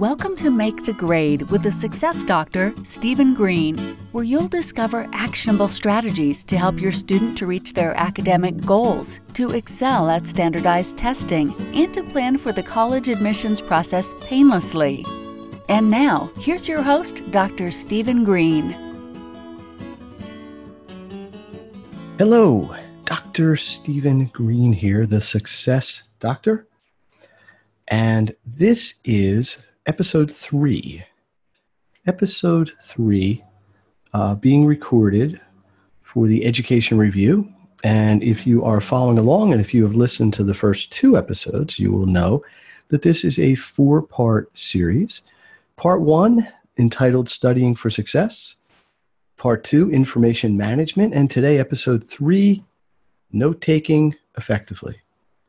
Welcome to Make the Grade with the Success Doctor, Stephen Green, where you'll discover actionable strategies to help your student to reach their academic goals, to excel at standardized testing, and to plan for the college admissions process painlessly. And now, here's your host, Dr. Stephen Green. Hello, Dr. Stephen Green here, the Success Doctor. And this is episode three, being recorded for the Education Review. And if you are following along and if you have listened to the first two episodes, you will know that this is a four-part series. Part one, entitled Studying for Success. Part two, Information Management. And today, episode three, Note-Taking Effectively.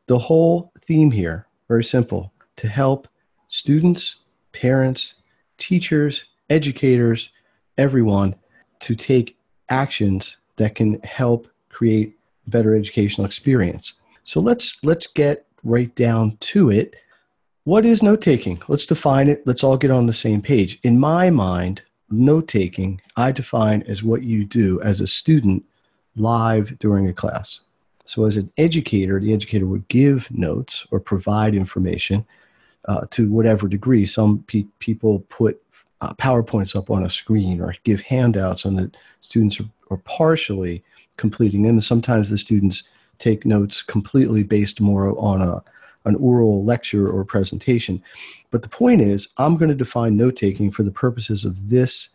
The whole theme here, very simple, to help students, parents, teachers, educators, everyone to take actions that can help create a better educational experience. So let's get right down to it. What is note-taking? Let's define it. Let's all get on the same page. In my mind, note-taking, I define as what you do as a student live during a class. So as an educator, the educator would give notes or provide information to whatever degree. Some people put PowerPoints up on a screen or give handouts, and the students are partially completing them. And sometimes the students take notes completely based more on an oral lecture or presentation. But the point is, I'm going to define note-taking for the purposes of this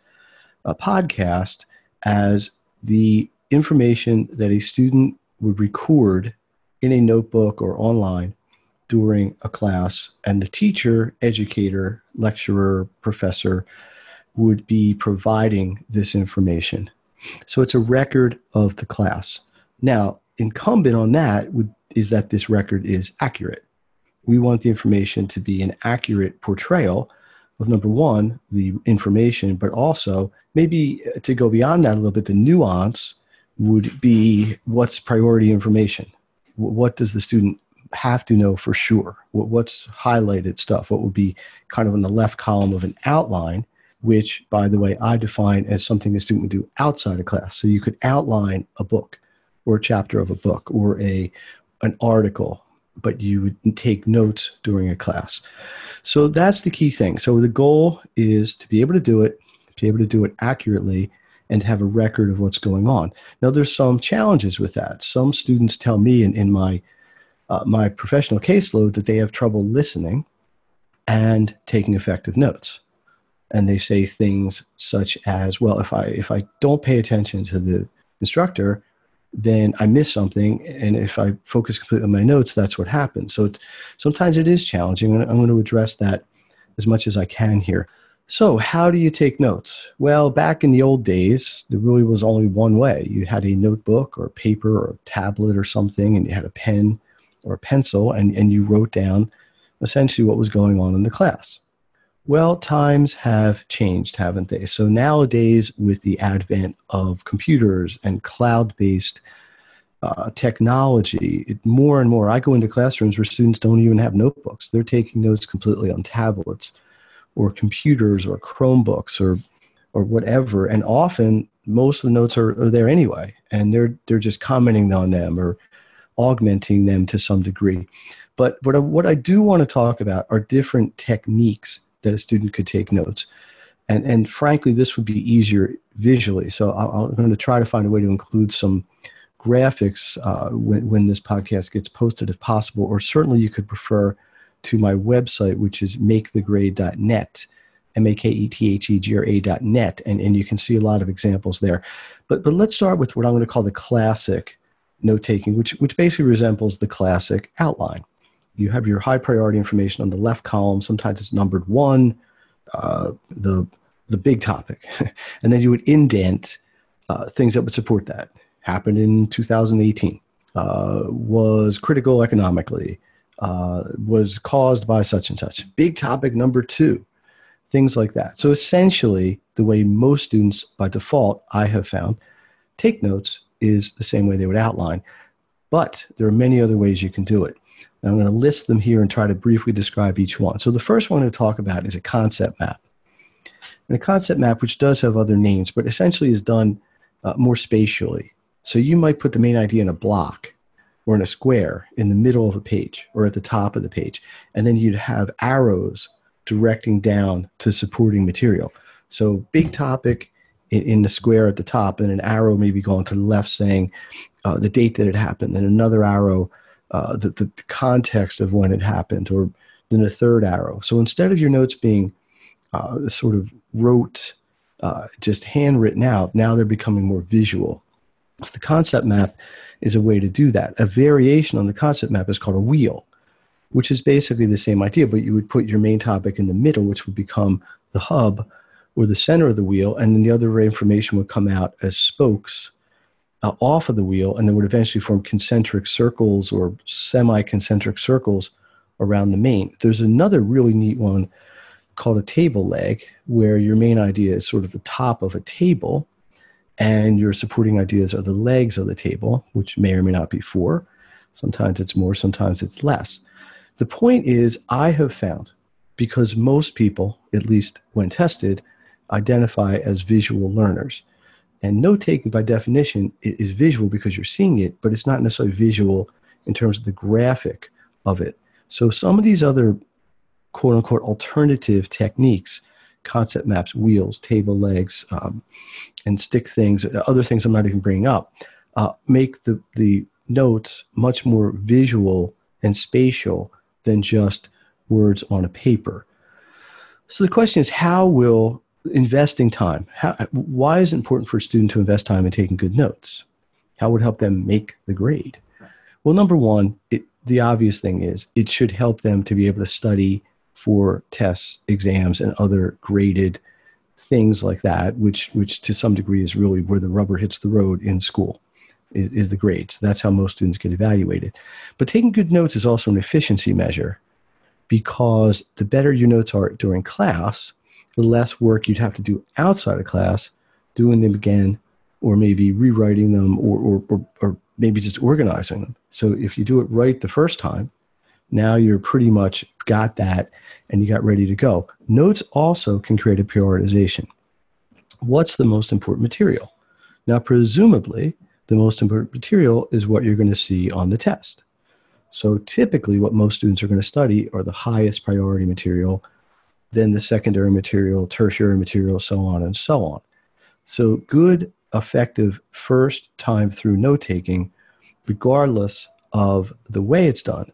podcast as the information that a student would record in a notebook or online during a class, and the teacher, educator, lecturer, professor would be providing this information. So it's a record of the class. Now, incumbent on that is that this record is accurate. We want the information to be an accurate portrayal of, number one, the information, but also maybe to go beyond that a little bit, the nuance would be what's priority information. What does the student have to know for sure? What's highlighted stuff? What would be kind of in the left column of an outline, which, by the way, I define as something the student would do outside of class. So you could outline a book or a chapter of a book or an article, but you would take notes during a class. So that's the key thing. So the goal is to be able to do it, accurately, and have a record of what's going on. Now, there's some challenges with that. Some students tell me in my professional caseload that they have trouble listening and taking effective notes. And they say things such as, well, if I don't pay attention to the instructor, then I miss something. And if I focus completely on my notes, that's what happens. So sometimes it is challenging. And I'm going to address that as much as I can here. So how do you take notes? Well, back in the old days, there really was only one way. You had a notebook or paper or tablet or something, and you had a pen or a pencil, and you wrote down essentially what was going on in the class. Well, times have changed, haven't they? So nowadays, with the advent of computers and cloud-based technology, more and more, I go into classrooms where students don't even have notebooks. They're taking notes completely on tablets or computers or Chromebooks or whatever. And often most of the notes are there anyway, and they're just commenting on them or augmenting them to some degree. But what I do want to talk about are different techniques that a student could take notes. And frankly, this would be easier visually. So I'm going to try to find a way to include some graphics when this podcast gets posted if possible, or certainly you could prefer to my website, which is makethegrade.net, makethegra.net, and you can see a lot of examples there. But let's start with what I'm going to call the classic note-taking, which basically resembles the classic outline. You have your high priority information on the left column. Sometimes it's numbered one, the big topic. And then you would indent things that would support that. Happened in 2018, was critical economically, was caused by such and such. Big topic number two, things like that. So essentially, the way most students by default, I have found, take notes is the same way they would outline. But there are many other ways you can do it. And I'm going to list them here and try to briefly describe each one. So the first one to talk about is a concept map. And a concept map, which does have other names, but essentially is done more spatially. So you might put the main idea in a block or in a square in the middle of a page or at the top of the page. And then you'd have arrows directing down to supporting material. So big topic in the square at the top, and an arrow maybe going to the left saying the date that it happened, and another arrow the context of when it happened, or then a third arrow. So instead of your notes being sort of rote, just handwritten out, now they're becoming more visual. So the concept map is a way to do that. A variation on the concept map is called a wheel, which is basically the same idea, but you would put your main topic in the middle, which would become the hub or the center of the wheel, and then the other information would come out as spokes off of the wheel, and then would eventually form concentric circles or semi-concentric circles around the main. There's another really neat one called a table leg, where your main idea is sort of the top of a table, and your supporting ideas are the legs of the table, which may or may not be four. Sometimes it's more, sometimes it's less. The point is, I have found, because most people, at least when tested, identify as visual learners. And note-taking, by definition, is visual because you're seeing it, but it's not necessarily visual in terms of the graphic of it. So some of these other quote-unquote alternative techniques, concept maps, wheels, table legs, and stick things, other things I'm not even bringing up, make the notes much more visual and spatial than just words on a paper. So the question is, how will investing time, why is it important for a student to invest time in taking good notes? How would it help them make the grade? Well, number one, the obvious thing is it should help them to be able to study for tests, exams, and other graded things like that, which to some degree is really where the rubber hits the road in school, is the grades. That's how most students get evaluated. But taking good notes is also an efficiency measure, because the better your notes are during class, the less work you'd have to do outside of class, doing them again, or maybe rewriting them, or maybe just organizing them. So if you do it right the first time, now you're pretty much got that and you got ready to go. Notes also can create a prioritization. What's the most important material? Now, presumably, the most important material is what you're going to see on the test. So typically what most students are going to study are the highest priority material, then the secondary material, tertiary material, so on and so on. So good, effective first time through note-taking, regardless of the way it's done,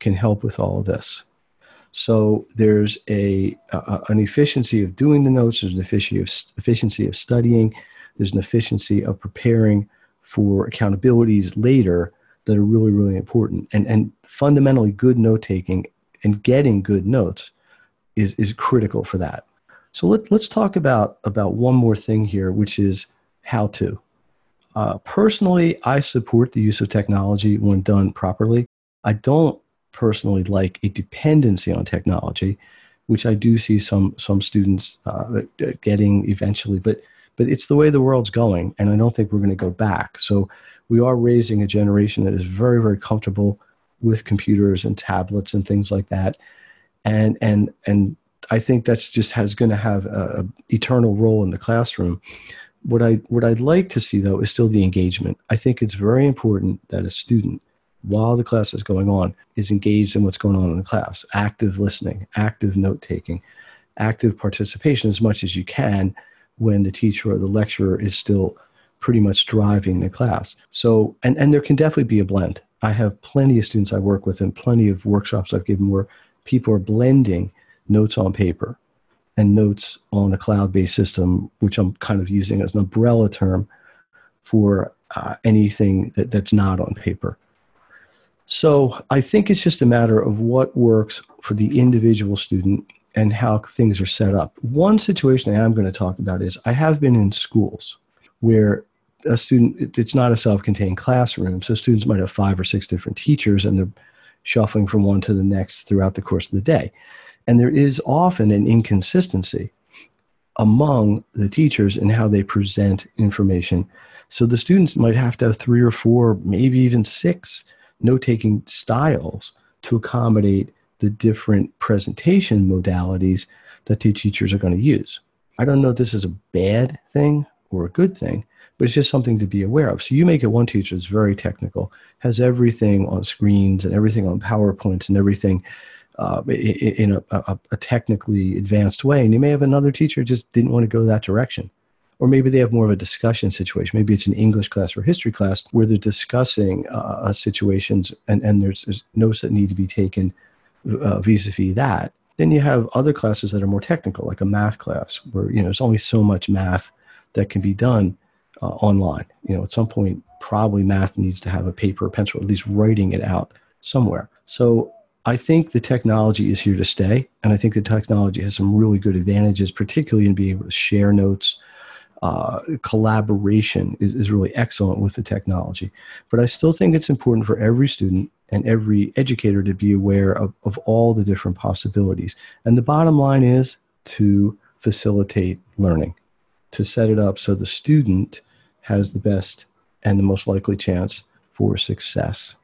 can help with all of this. So there's an efficiency of doing the notes, there's an efficiency of studying, there's an efficiency of preparing for accountabilities later that are really, really important. And fundamentally, good note-taking and getting good notes is critical for that. So let's talk about one more thing here, which is how to. Personally, I support the use of technology when done properly. I don't personally like a dependency on technology, which I do see some students getting eventually, but it's the way the world's going, and I don't think we're going to go back. So we are raising a generation that is very, very comfortable with computers and tablets and things like that. And I think that's just going to have an eternal role in the classroom. What I'd like to see, though, is still the engagement. I think it's very important that a student, while the class is going on, is engaged in what's going on in the class. Active listening, active note-taking, active participation as much as you can when the teacher or the lecturer is still pretty much driving the class. So, and there can definitely be a blend. I have plenty of students I work with and plenty of workshops I've given where people are blending notes on paper and notes on a cloud-based system, which I'm kind of using as an umbrella term for anything that's not on paper. So I think it's just a matter of what works for the individual student and how things are set up. One situation I am going to talk about is I have been in schools where a student, it's not a self-contained classroom, so students might have 5 or 6 different teachers, and they're shuffling from one to the next throughout the course of the day. And there is often an inconsistency among the teachers in how they present information. So the students might have to have 3 or 4, maybe even 6 note-taking styles to accommodate the different presentation modalities that the teachers are going to use. I don't know if this is a bad thing or a good thing, but it's just something to be aware of. So you may get one teacher that's very technical, has everything on screens and everything on PowerPoints and everything in a technically advanced way. And you may have another teacher who just didn't want to go that direction. Or maybe they have more of a discussion situation. Maybe it's an English class or history class where they're discussing situations and there's notes that need to be taken vis-a-vis that. Then you have other classes that are more technical, like a math class where, you know, there's only so much math that can be done online. You know, at some point, probably math needs to have a paper or pencil, at least writing it out somewhere. So I think the technology is here to stay. And I think the technology has some really good advantages, particularly in being able to share notes. Collaboration is really excellent with the technology. But I still think it's important for every student and every educator to be aware of all the different possibilities. And the bottom line is to facilitate learning, to set it up so the student has the best and the most likely chance for success.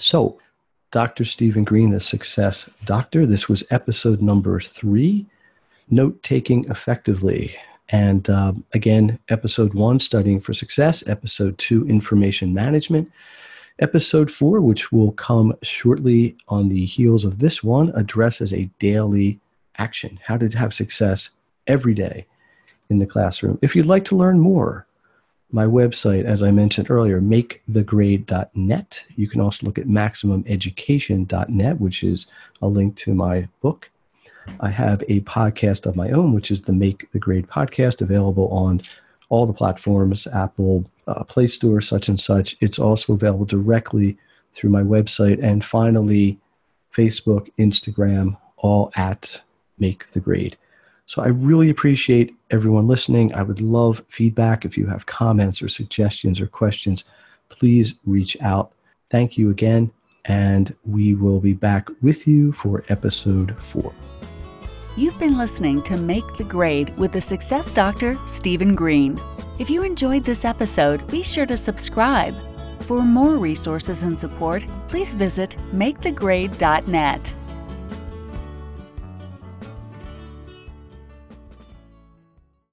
So, Dr. Stephen Green, the Success Doctor. This was episode number 3, Note-Taking Effectively. And again, episode 1, Studying for Success, episode 2, Information Management, episode 4, which will come shortly on the heels of this one, addresses a daily action, how to have success every day in the classroom. If you'd like to learn more, my website, as I mentioned earlier, makethegrade.net. You can also look at maximumeducation.net, which is a link to my book. I have a podcast of my own, which is the Make the Grade podcast, available on all the platforms, Apple, Play Store, such and such. It's also available directly through my website. And finally, Facebook, Instagram, all at Make the Grade. So I really appreciate everyone listening. I would love feedback. If you have comments or suggestions or questions, please reach out. Thank you again. And we will be back with you for episode 4. You've been listening to Make the Grade with the Success Doctor, Stephen Green. If you enjoyed this episode, be sure to subscribe. For more resources and support, please visit makethegrade.net.